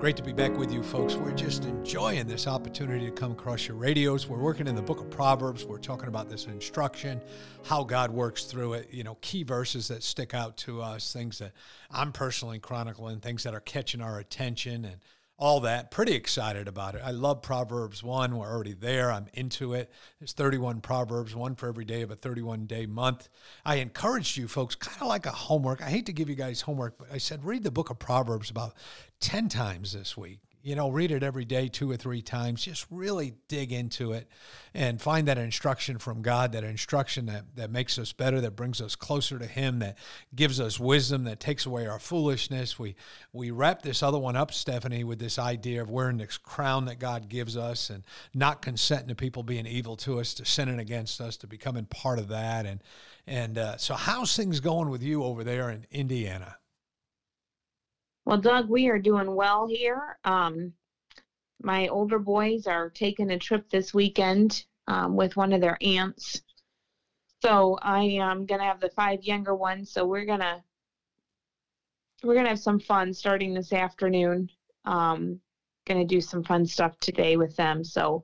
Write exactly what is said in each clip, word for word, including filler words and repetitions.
Great to be back with you folks. We're just enjoying this opportunity to come across your radios. We're working in the book of Proverbs. We're talking about this instruction, how God works through it, you know, key verses that stick out to us, things that I'm personally chronicling, things that are catching our attention and all that. Pretty excited about it. I love Proverbs one. We're already there. I'm into it. There's thirty-one Proverbs, one for every day of a thirty-one day month. I encouraged you folks, kind of like a homework. I hate to give you guys homework, but I said, read the book of Proverbs about ten times this week. You know, read it every day, two or three times. Just really dig into it and find that instruction from God, that instruction that, that makes us better, that brings us closer to Him, that gives us wisdom, that takes away our foolishness. We we wrap this other one up, Stephanie, with this idea of wearing this crown that God gives us and not consenting to people being evil to us, to sinning against us, to becoming part of that. And, and uh, so how's things going with you over there in Indiana? Well, Doug, we are doing well here. Um, my older boys are taking a trip this weekend um, with one of their aunts. So I am going to have the five younger ones. So we're going to we're going to have some fun starting this afternoon. Um, going to do some fun stuff today with them. So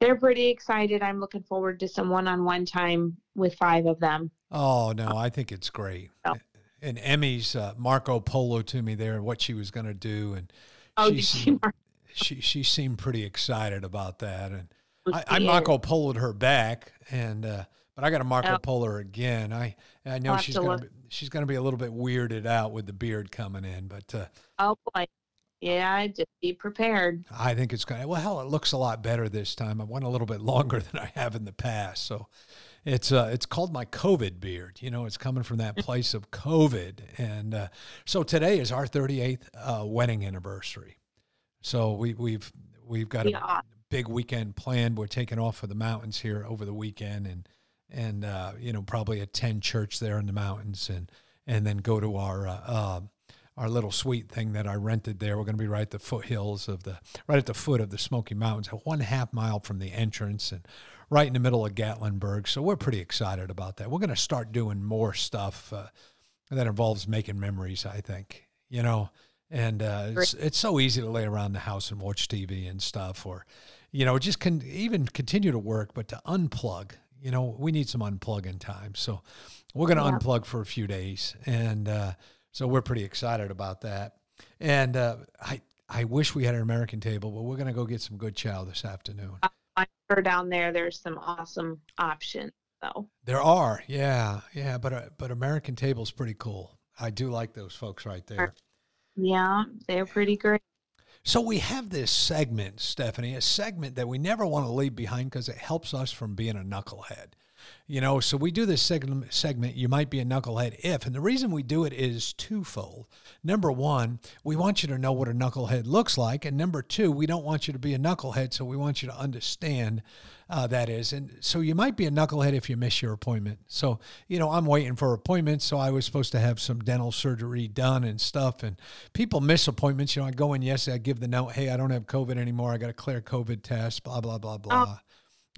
they're pretty excited. I'm looking forward to some one-on-one time with five of them. Oh, no, I think it's great. So. And Emmy's uh, Marco Polo to me there, what she was going to do, and oh, she, seemed, she she seemed pretty excited about that. And I, I Marco Polo'd her back, and uh, but I got to Marco oh. Polo her again. I I know I'll she's going to she's going to be a little bit weirded out with the beard coming in, but uh, oh boy, yeah, just be prepared. I think it's going to well, hell, it looks a lot better this time. I went a little bit longer than I have in the past, so. It's uh, it's called my COVID beard. You know, it's coming from that place of COVID. And uh, so today is our thirty-eighth uh, wedding anniversary. So we, we've we've got yeah. a big weekend planned. We're taking off for the mountains here over the weekend, and and uh, you know, probably attend church there in the mountains, and and then go to our uh, uh, our little suite thing that I rented there. We're going to be right at the foothills of the right at the foot of the Smoky Mountains, one half mile from the entrance, and right in the middle of Gatlinburg. So we're pretty excited about that. We're going to start doing more stuff uh, that involves making memories, I think, you know, and uh, it's, it's so easy to lay around the house and watch T V and stuff, or, you know, just can even continue to work, but to unplug, you know, we need some unplugging time. So we're going to yeah. unplug for a few days. And uh, so we're pretty excited about that. And uh, I, I wish we had an American table, but we're going to go get some good chow this afternoon. Uh- I'm sure down there, there's some awesome options, though. There are, yeah, yeah, but uh, but American Table's pretty cool. I do like those folks right there. Yeah, they're pretty great. So we have this segment, Stephanie, a segment that we never want to leave behind because it helps us from being a knucklehead. You know, so we do this segment, segment, you might be a knucklehead if, and the reason we do it is twofold. Number one, we want you to know what a knucklehead looks like. And number two, we don't want you to be a knucklehead. So we want you to understand uh, that is. And so you might be a knucklehead if you miss your appointment. So, you know, I'm waiting for appointments. So I was supposed to have some dental surgery done and stuff. And people miss appointments. You know, I go in yesterday, I give the note, hey, I don't have COVID anymore. I got a clear COVID test, blah, blah, blah, blah. Oh.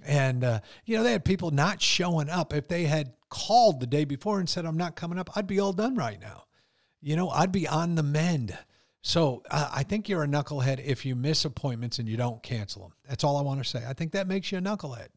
And, uh, you know, they had people not showing up. If they had called the day before and said, I'm not coming up, I'd be all done right now. You know, I'd be on the mend. So uh, I think you're a knucklehead if you miss appointments and you don't cancel them. That's all I want to say. I think that makes you a knucklehead.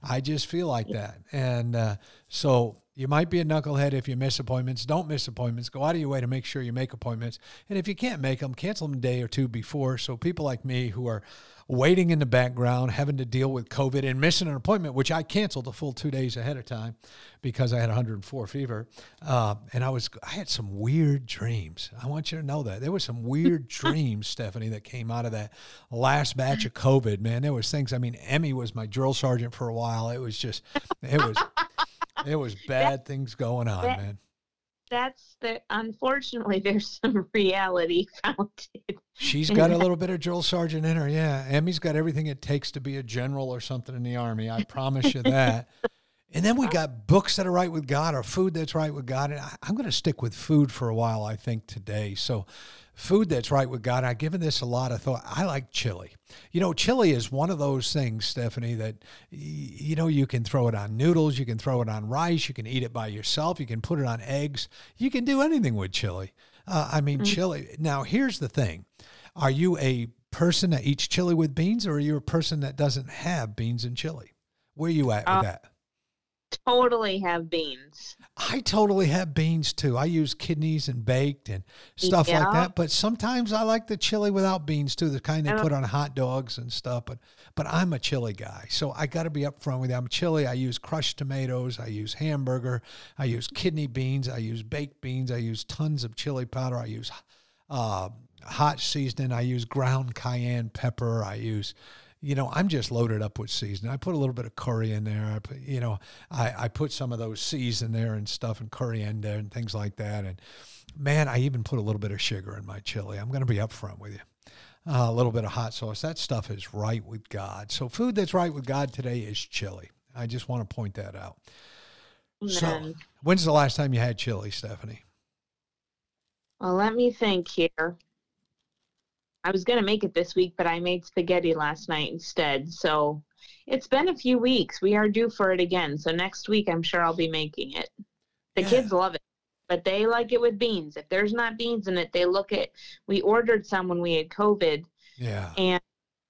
I just feel like that. And uh, so you might be a knucklehead if you miss appointments. Don't miss appointments. Go out of your way to make sure you make appointments. And if you can't make them, cancel them a day or two before. So people like me who are waiting in the background, having to deal with COVID and missing an appointment, which I canceled a full two days ahead of time because I had one hundred four fever. Uh, and I was I had some weird dreams. I want you to know that. There were some weird dreams, Stephanie, that came out of that last batch of COVID, man. There was things, I mean, Emmy was my drill sergeant for a while. It was just, it was... There was bad that, things going on, that, man. That's the, unfortunately, there's some reality founded. She's got a little bit of drill sergeant in her. Yeah. Emmy's got everything it takes to be a general or something in the Army. I promise you that. And then we got books that are right with God or food that's right with God. And I, I'm going to stick with food for a while, I think, today. So food that's right with God, I've given this a lot of thought. I like chili. You know, chili is one of those things, Stephanie, that, you know, you can throw it on noodles. You can throw it on rice. You can eat it by yourself. You can put it on eggs. You can do anything with chili. Uh, I mean, mm-hmm. chili. Now, here's the thing. Are you a person that eats chili with beans, or are you a person that doesn't have beans and chili? Where are you at with uh- that? Totally have beans. I totally have beans too. I use kidneys and baked and stuff yeah. like that. But sometimes I like the chili without beans too, the kind they put on hot dogs and stuff. But but I'm a chili guy, so I got to be upfront with you. I'm chili. I use crushed tomatoes. I use hamburger. I use kidney beans. I use baked beans. I use tons of chili powder. I use uh, hot seasoning. I use ground cayenne pepper. I use. You know, I'm just loaded up with seasoning. I put a little bit of curry in there. I put, you know, I, I put some of those seeds in there and stuff and coriander and things like that. And, man, I even put a little bit of sugar in my chili. I'm going to be upfront with you. Uh, a little bit of hot sauce. That stuff is right with God. So food that's right with God today is chili. I just want to point that out. Man. So when's the last time you had chili, Stephanie? Well, let me think here. I was going to make it this week, but I made spaghetti last night instead. So it's been a few weeks. We are due for it again. So next week, I'm sure I'll be making it. The yeah. kids love it, but they like it with beans. If there's not beans in it, they look at, we ordered some when we had COVID. Yeah. And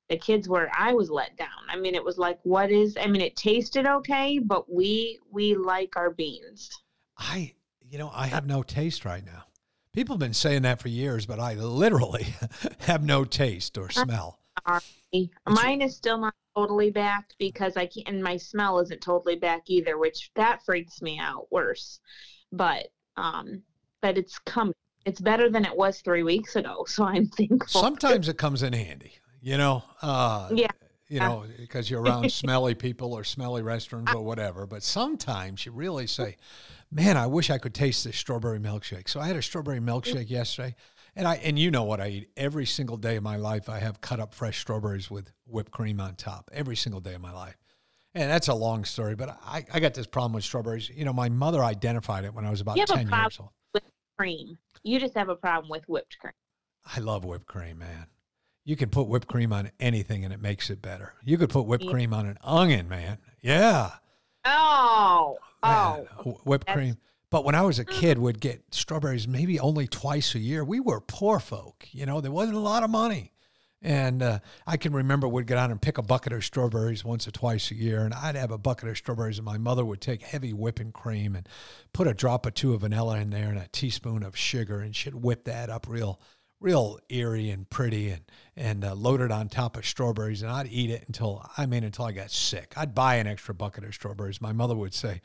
the kids were, I was let down. I mean, it was like, what is, I mean, it tasted okay, but we, we like our beans. I, you know, I have no taste right now. People have been saying that for years, but I literally have no taste or smell. Mine is still not totally back because I can't, and my smell isn't totally back either, which that freaks me out worse. But, um, but it's coming. It's better than it was three weeks ago, so I'm thankful. Sometimes it comes in handy, you know. Uh, yeah. You know, because you're around smelly people or smelly restaurants or whatever. But sometimes you really say, man, I wish I could taste this strawberry milkshake. So I had a strawberry milkshake yesterday. And I and you know what I eat. Every single day of my life, I have cut up fresh strawberries with whipped cream on top. Every single day of my life. And that's a long story. But I, I got this problem with strawberries. You know, my mother identified it when I was about ten years old. With cream. You just have a problem with whipped cream. I love whipped cream, man. You can put whipped cream on anything and it makes it better. You could put whipped cream on an onion, man. Yeah. Oh. Man, oh. Whipped That's... cream. But when I was a kid, we'd get strawberries maybe only twice a year. We were poor folk. You know, there wasn't a lot of money. And uh, I can remember we'd get out and pick a bucket of strawberries once or twice a year. And I'd have a bucket of strawberries and my mother would take heavy whipping cream and put a drop or two of vanilla in there and a teaspoon of sugar. And she'd whip that up real real eerie and pretty and, and uh, loaded on top of strawberries. And I'd eat it until, I mean, until I got sick. I'd buy an extra bucket of strawberries. My mother would say,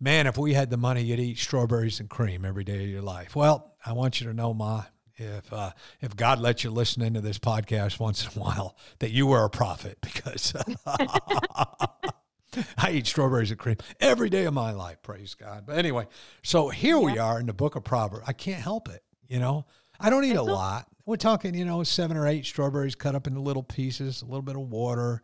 man, if we had the money, you'd eat strawberries and cream every day of your life. Well, I want you to know, Ma, if uh, if God lets you listen into this podcast once in a while, that you were a prophet because I eat strawberries and cream every day of my life, praise God. But anyway, so here yeah. we are in the book of Proverbs. I can't help it, you know. I don't eat a lot. We're talking, you know, seven or eight strawberries cut up into little pieces, a little bit of water.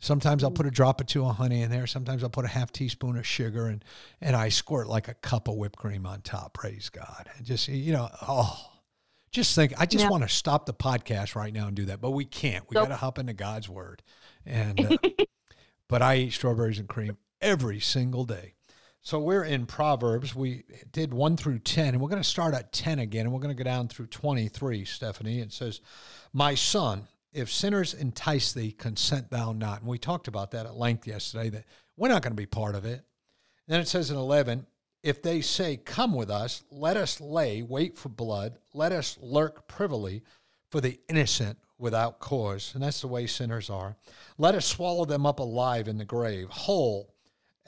Sometimes I'll put a drop or two of honey in there. Sometimes I'll put a half teaspoon of sugar, and, and I squirt like a cup of whipped cream on top. Praise God. And just, you know, oh, just think, I just yeah. want to stop the podcast right now and do that, but we can't. We so- got to hop into God's word. And, uh, but I eat strawberries and cream every single day. So we're in Proverbs. We did one through ten, and we're going to start at ten again, and we're going to go down through twenty-three, Stephanie. It says, my son, if sinners entice thee, consent thou not. And we talked about that at length yesterday, that we're not going to be part of it. And then it says in eleven, if they say, come with us, let us lay wait for blood, let us lurk privily for the innocent without cause. And that's the way sinners are. Let us swallow them up alive in the grave, whole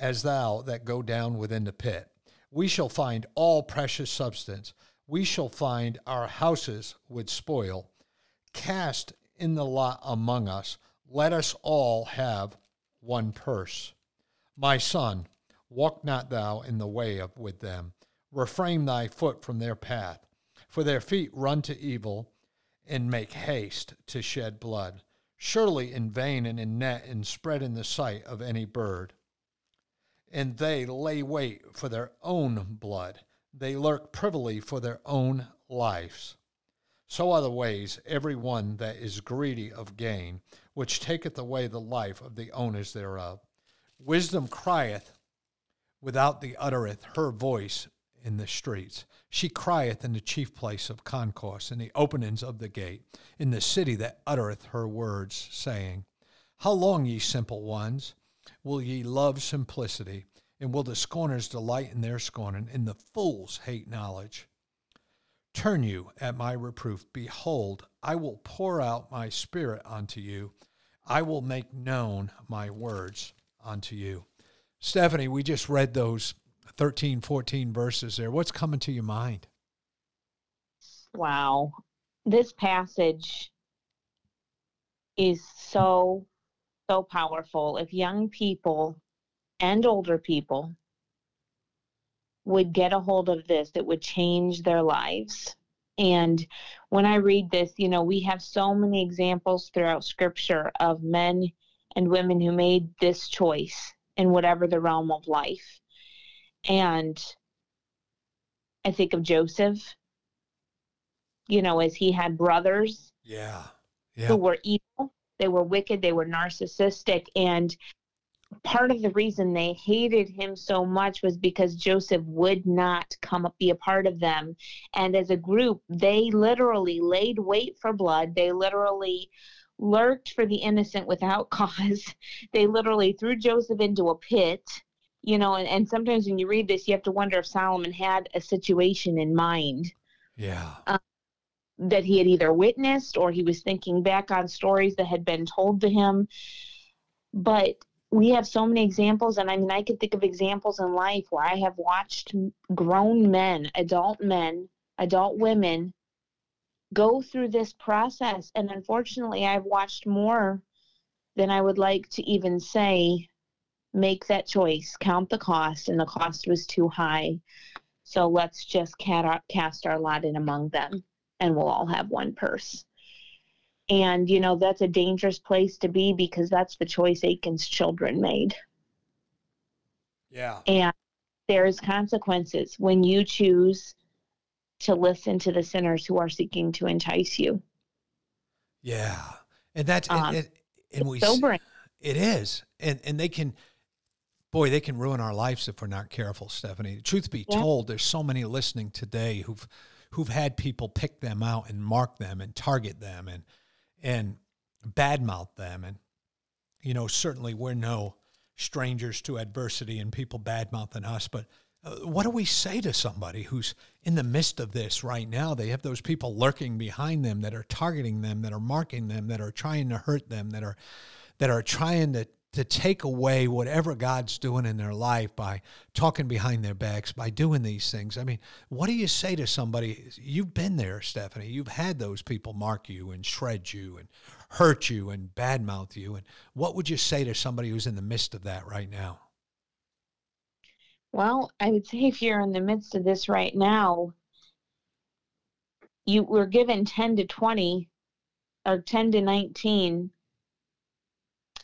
as thou that go down within the pit. We shall find all precious substance. We shall find our houses with spoil. Cast in the lot among us. Let us all have one purse. My son, Walk not thou in the way of with them. Refrain thy foot from their path. For their feet run to evil, and make haste to shed blood. Surely in vain and in net and spread in the sight of any bird. And they lay wait for their own blood. They lurk privily for their own lives. So are the ways every one that is greedy of gain, which taketh away the life of the owners thereof. Wisdom crieth without the uttereth her voice in the streets. She crieth in the chief place of concourse, in the openings of the gate, in the city that uttereth her words, saying, How long, ye simple ones, will ye love simplicity, and will the scorners delight in their scorning, and the fools hate knowledge? Turn you at my reproof. Behold, I will pour out my spirit unto you. I will make known my words unto you. Stephanie, we just read those thirteen, fourteen verses there. What's coming to your mind? Wow. This passage is so, so powerful. If young people and older people would get a hold of this, it would change their lives. And when I read this, you know, we have so many examples throughout Scripture of men and women who made this choice in whatever the realm of life. And I think of Joseph, you know, as he had brothers yeah, yeah. who were evil, they were wicked, they were narcissistic, and part of the reason they hated him so much was because Joseph would not come up, be a part of them. And as a group, they literally laid wait for blood. They literally lurked for the innocent without cause. They literally threw Joseph into a pit, you know, and, and sometimes when you read this, you have to wonder if Solomon had a situation in mind. Yeah. Um, that he had either witnessed or he was thinking back on stories that had been told to him. But we have so many examples, and I mean, I could think of examples in life where I have watched grown men, adult men, adult women go through this process. And unfortunately, I've watched more than I would like to even say, make that choice, count the cost, and the cost was too high. So let's just cast our lot in among them, and we'll all have one purse. And, you know, that's a dangerous place to be because that's the choice Achan's children made. Yeah. And there's consequences when you choose to listen to the sinners who are seeking to entice you. Yeah. And that's, um, and, and we, sobering. It is. And, and they can, boy, they can ruin our lives if we're not careful, Stephanie. Truth be yeah. told, there's so many listening today who've, who've had people pick them out and mark them and target them and, and badmouth them. And, you know, certainly we're no strangers to adversity and people badmouthing us. But uh, what do we say to somebody who's in the midst of this right now? They have those people lurking behind them that are targeting them, that are marking them, that are trying to hurt them, that are that are trying to, to take away whatever God's doing in their life by talking behind their backs, by doing these things. I mean, what do you say to somebody? You've been there, Stephanie. You've had those people mark you and shred you and hurt you and badmouth you. And what would you say to somebody who's in the midst of that right now? Well, I would say if you're in the midst of this right now, you were given ten to twenty or ten to nineteen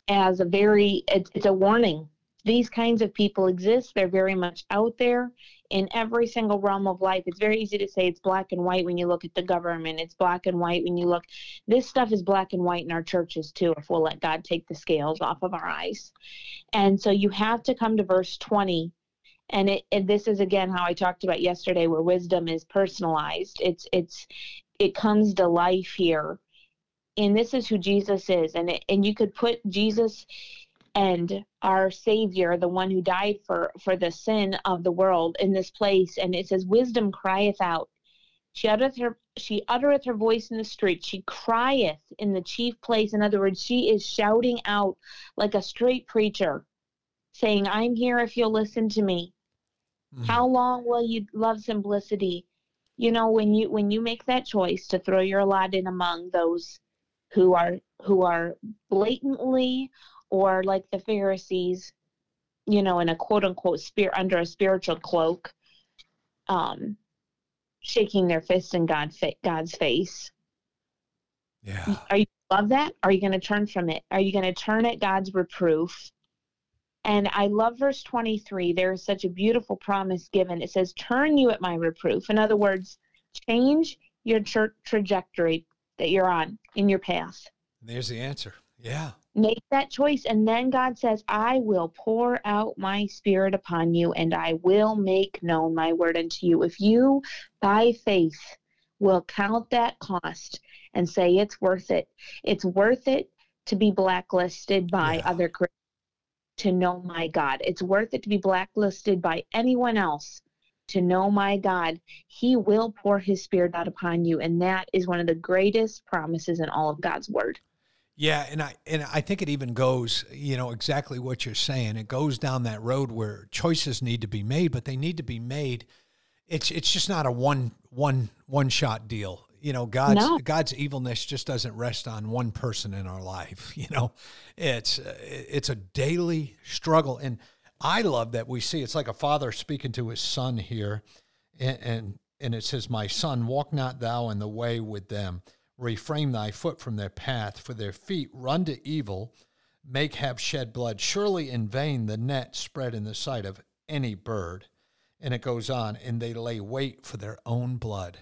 as a very, it's a warning. These kinds of people exist. They're very much out there in every single realm of life. It's very easy to say it's black and white when you look at the government. It's black and white when you look. This stuff is black and white in our churches too, if we'll let God take the scales off of our eyes. And so you have to come to verse twenty. And, it, and this is, again, how I talked about yesterday, where wisdom is personalized. It's it's It comes to life here. And this is who Jesus is. And it, and you could put Jesus and our Savior, the one who died for, for the sin of the world, in this place. And it says, wisdom crieth out. She uttereth her, she uttereth her voice in the street. She crieth in the chief place. In other words, she is shouting out like a straight preacher, saying, I'm here if you'll listen to me. Mm-hmm. How long will you love simplicity? You know, when you when you make that choice to throw your lot in among those who are who are blatantly, or like the Pharisees, you know, in a quote unquote spirit, under a spiritual cloak, um, shaking their fists in God, God's face. Yeah. Are you love that? Are you going to turn from it? Are you going to turn at God's reproof? And I love verse twenty-three. There is such a beautiful promise given. It says, turn you at my reproof. In other words, change your tra- trajectory that you're on in your path. There's the answer. Yeah. Make that choice. And then God says, I will pour out my spirit upon you, and I will make known my word unto you. If you, by faith, will count that cost and say it's worth it, it's worth it to be blacklisted by yeah. other Christians. To know my God. It's worth it to be blacklisted by anyone else. To know my God. He will pour his spirit out upon you. And that is one of the greatest promises in all of God's word. Yeah. And I, and I think it even goes, you know, exactly what you're saying. It goes down that road where choices need to be made, but they need to be made. It's, it's just not a one, one, one shot deal. You know, God's, no. God's evilness just doesn't rest on one person in our life. You know, it's, it's a daily struggle. And I love that we see, it's like a father speaking to his son here. And, and, and it says, my son, walk not thou in the way with them. Refrain thy foot from their path, for their feet run to evil, make have shed blood. Surely in vain the net spread in the sight of any bird. And it goes on, and they lay wait for their own blood.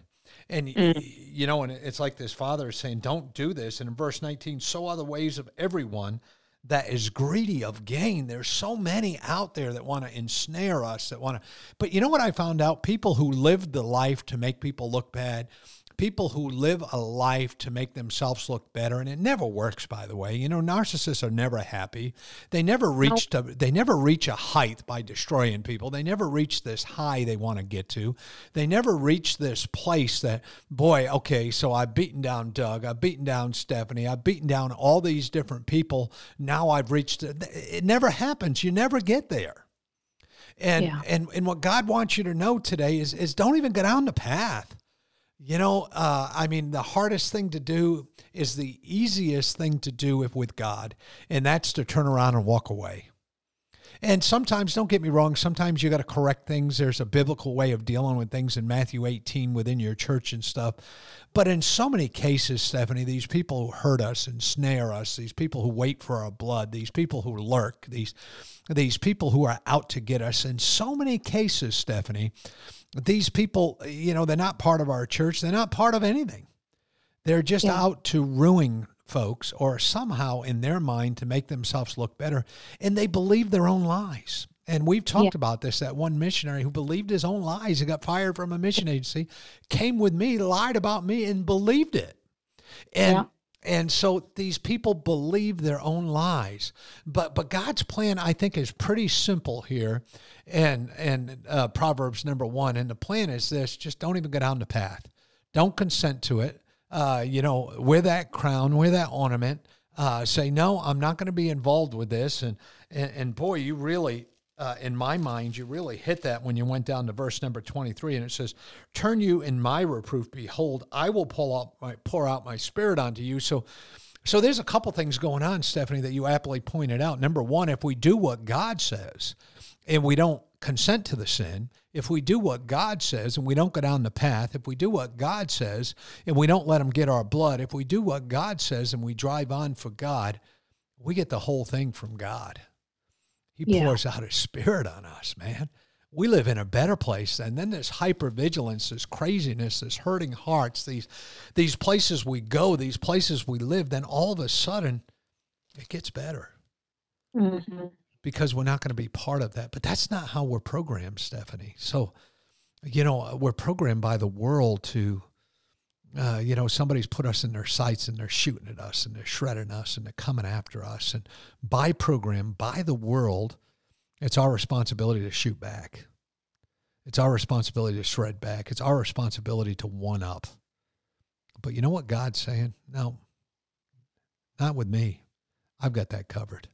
And, you know, and it's like this father is saying, don't do this. And in verse nineteen, so are the ways of everyone that is greedy of gain. There's so many out there that want to ensnare us, that want to. But you know what I found out? People who live the life to make people look bad, people who live a life to make themselves look better, and it never works, by the way. You know, narcissists are never happy. They never reach a, they never reach a height by destroying people. They never reach this high they want to get to. They never reach this place that, boy, okay, so I've beaten down Doug, I've beaten down Stephanie, I've beaten down all these different people. Now I've reached it. It never happens. You never get there. And yeah. and and what God wants you to know today is is don't even go down the path. You know, uh, I mean, the hardest thing to do is the easiest thing to do if with God, and that's to turn around and walk away. And sometimes, don't get me wrong, sometimes you got to correct things. There's a biblical way of dealing with things in Matthew eighteen within your church and stuff. But in so many cases, Stephanie, these people who hurt us and snare us, these people who wait for our blood, these people who lurk, these these people who are out to get us, in so many cases, Stephanie, these people, you know, they're not part of our church. They're not part of anything. They're just yeah. out to ruin folks, or somehow in their mind to make themselves look better. And they believe their own lies. And we've talked yeah. about this, that one missionary who believed his own lies and got fired from a mission agency, came with me, lied about me, and believed it. And yeah. And so these people believe their own lies, but but God's plan, I think, is pretty simple here, and and uh, Proverbs number one, and the plan is this: just don't even go down the path, don't consent to it. Uh, you know, wear that crown, wear that ornament. Uh, say no, I'm not going to be involved with this. And and, and boy, you really, uh, in my mind, you really hit that when you went down to verse number twenty-three, and it says, turn you in my reproof, behold, I will pull out my, pour out my spirit onto you. So so there's a couple things going on, Stephanie, that you aptly pointed out. Number one, if we do what God says and we don't consent to the sin, if we do what God says and we don't go down the path, if we do what God says and we don't let him get our blood, if we do what God says and we drive on for God, we get the whole thing from God. He yeah. pours out his spirit on us, man. We live in a better place. And then this hypervigilance, this craziness, this hurting hearts, these these places we go, these places we live, then all of a sudden it gets better mm-hmm. because we're not going to be part of that. But that's not how we're programmed, Stephanie. So, you know, we're programmed by the world to, uh, you know, somebody's put us in their sights and they're shooting at us and they're shredding us and they're coming after us. And by program, by the world, it's our responsibility to shoot back. It's our responsibility to shred back. It's our responsibility to one up. But you know what God's saying? No, not with me. I've got that covered.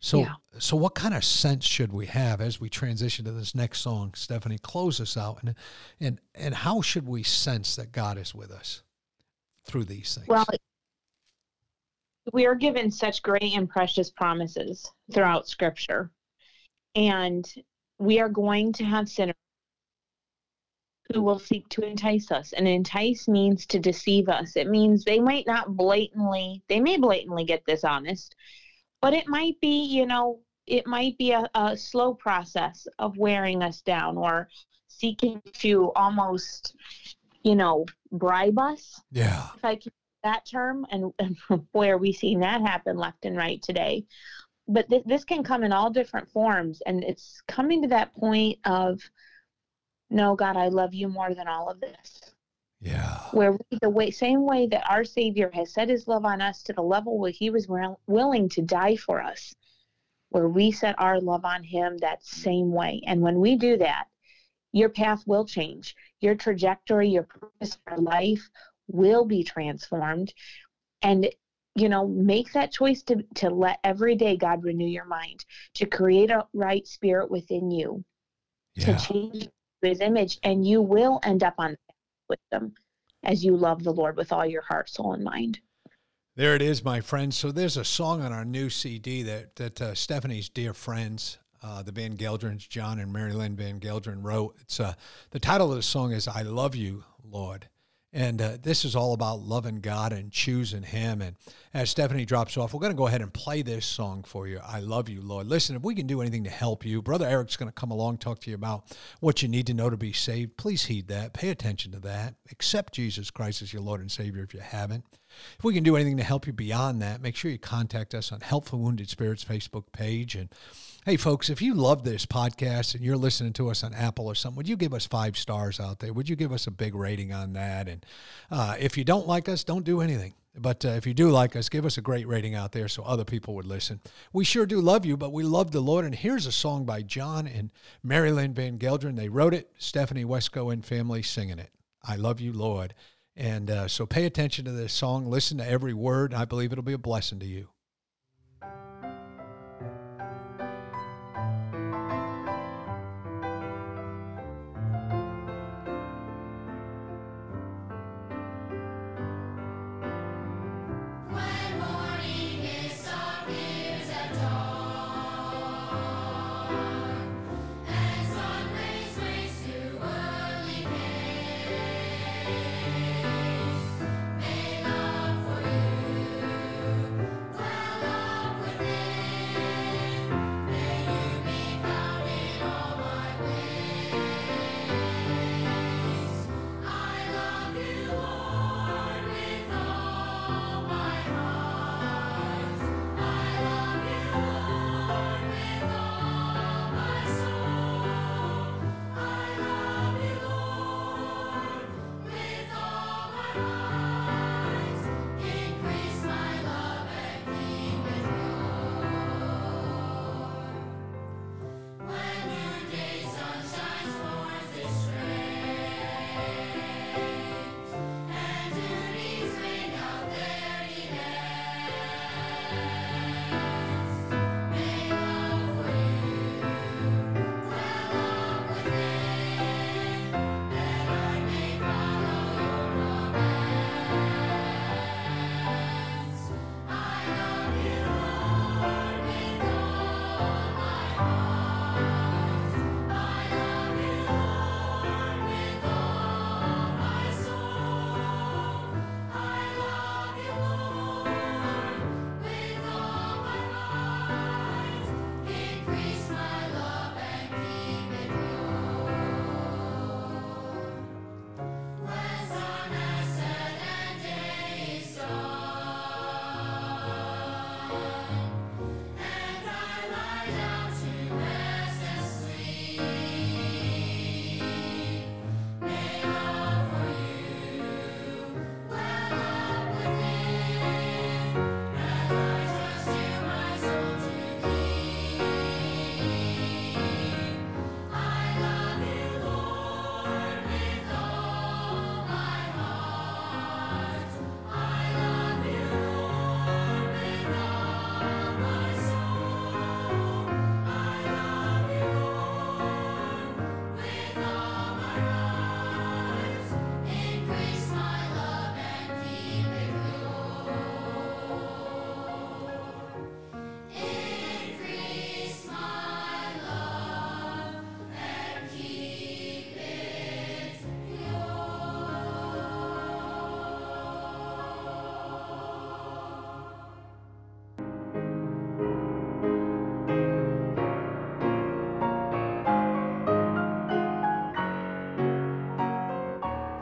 So, yeah. so what kind of sense should we have as we transition to this next song? Stephanie, close us out. And, and, and how should we sense that God is with us through these things? Well, we are given such great and precious promises throughout Scripture. And we are going to have sinners who will seek to entice us. And entice means to deceive us. It means they might not blatantly, they may blatantly get dishonest, but it might be, you know, it might be a, a slow process of wearing us down or seeking to almost, you know, bribe us. Yeah. If I can use that term, and, and where we've seen that happen left and right today. But th- this can come in all different forms. And it's coming to that point of, no, God, I love you more than all of this. Yeah. Where we, the way, same way that our Savior has set his love on us to the level where he was re- willing to die for us, where we set our love on him that same way. And when we do that, your path will change. Your trajectory, your purpose, your life will be transformed. And, you know, make that choice to, to let every day God renew your mind, to create a right spirit within you, yeah. to change his image, and you will end up on with them as you love the Lord with all your heart, soul, and mind. There it is, my friends. So there's a song on our new C D that that uh, Stephanie's dear friends, uh, the Van Gelderens, John and Mary Lynn Van Gelderen, wrote. It's uh, the title of the song is "I Love You, Lord," and uh, this is all about loving God and choosing Him. And as Stephanie drops off, we're going to go ahead and play this song for you. "I Love You, Lord." Listen, if we can do anything to help you, Brother Eric's going to come along, talk to you about what you need to know to be saved. Please heed that. Pay attention to that. Accept Jesus Christ as your Lord and Savior if you haven't. If we can do anything to help you beyond that, make sure you contact us on Help for Wounded Spirits Facebook page. And hey, folks, if you love this podcast and you're listening to us on Apple or something, would you give us five stars out there? Would you give us a big rating on that? And uh, if you don't like us, don't do anything. But uh, if you do like us, give us a great rating out there so other people would listen. We sure do love you, but we love the Lord. And here's a song by John and Mary Lynn Van Gelderen. They wrote it, Stephanie Wesco and family singing it. "I Love You, Lord." And uh, so pay attention to this song. Listen to every word. I believe it'll be a blessing to you. Bye.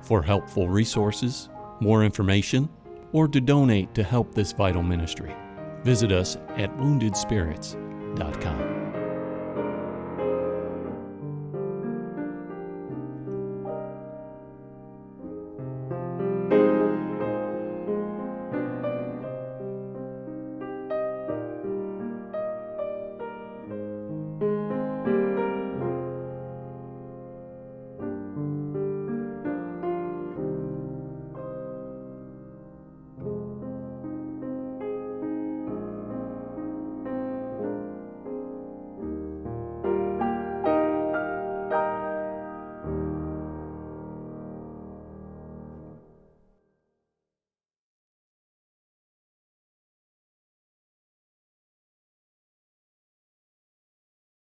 For helpful resources, more information, or to donate to help this vital ministry, visit us at wounded spirits dot com.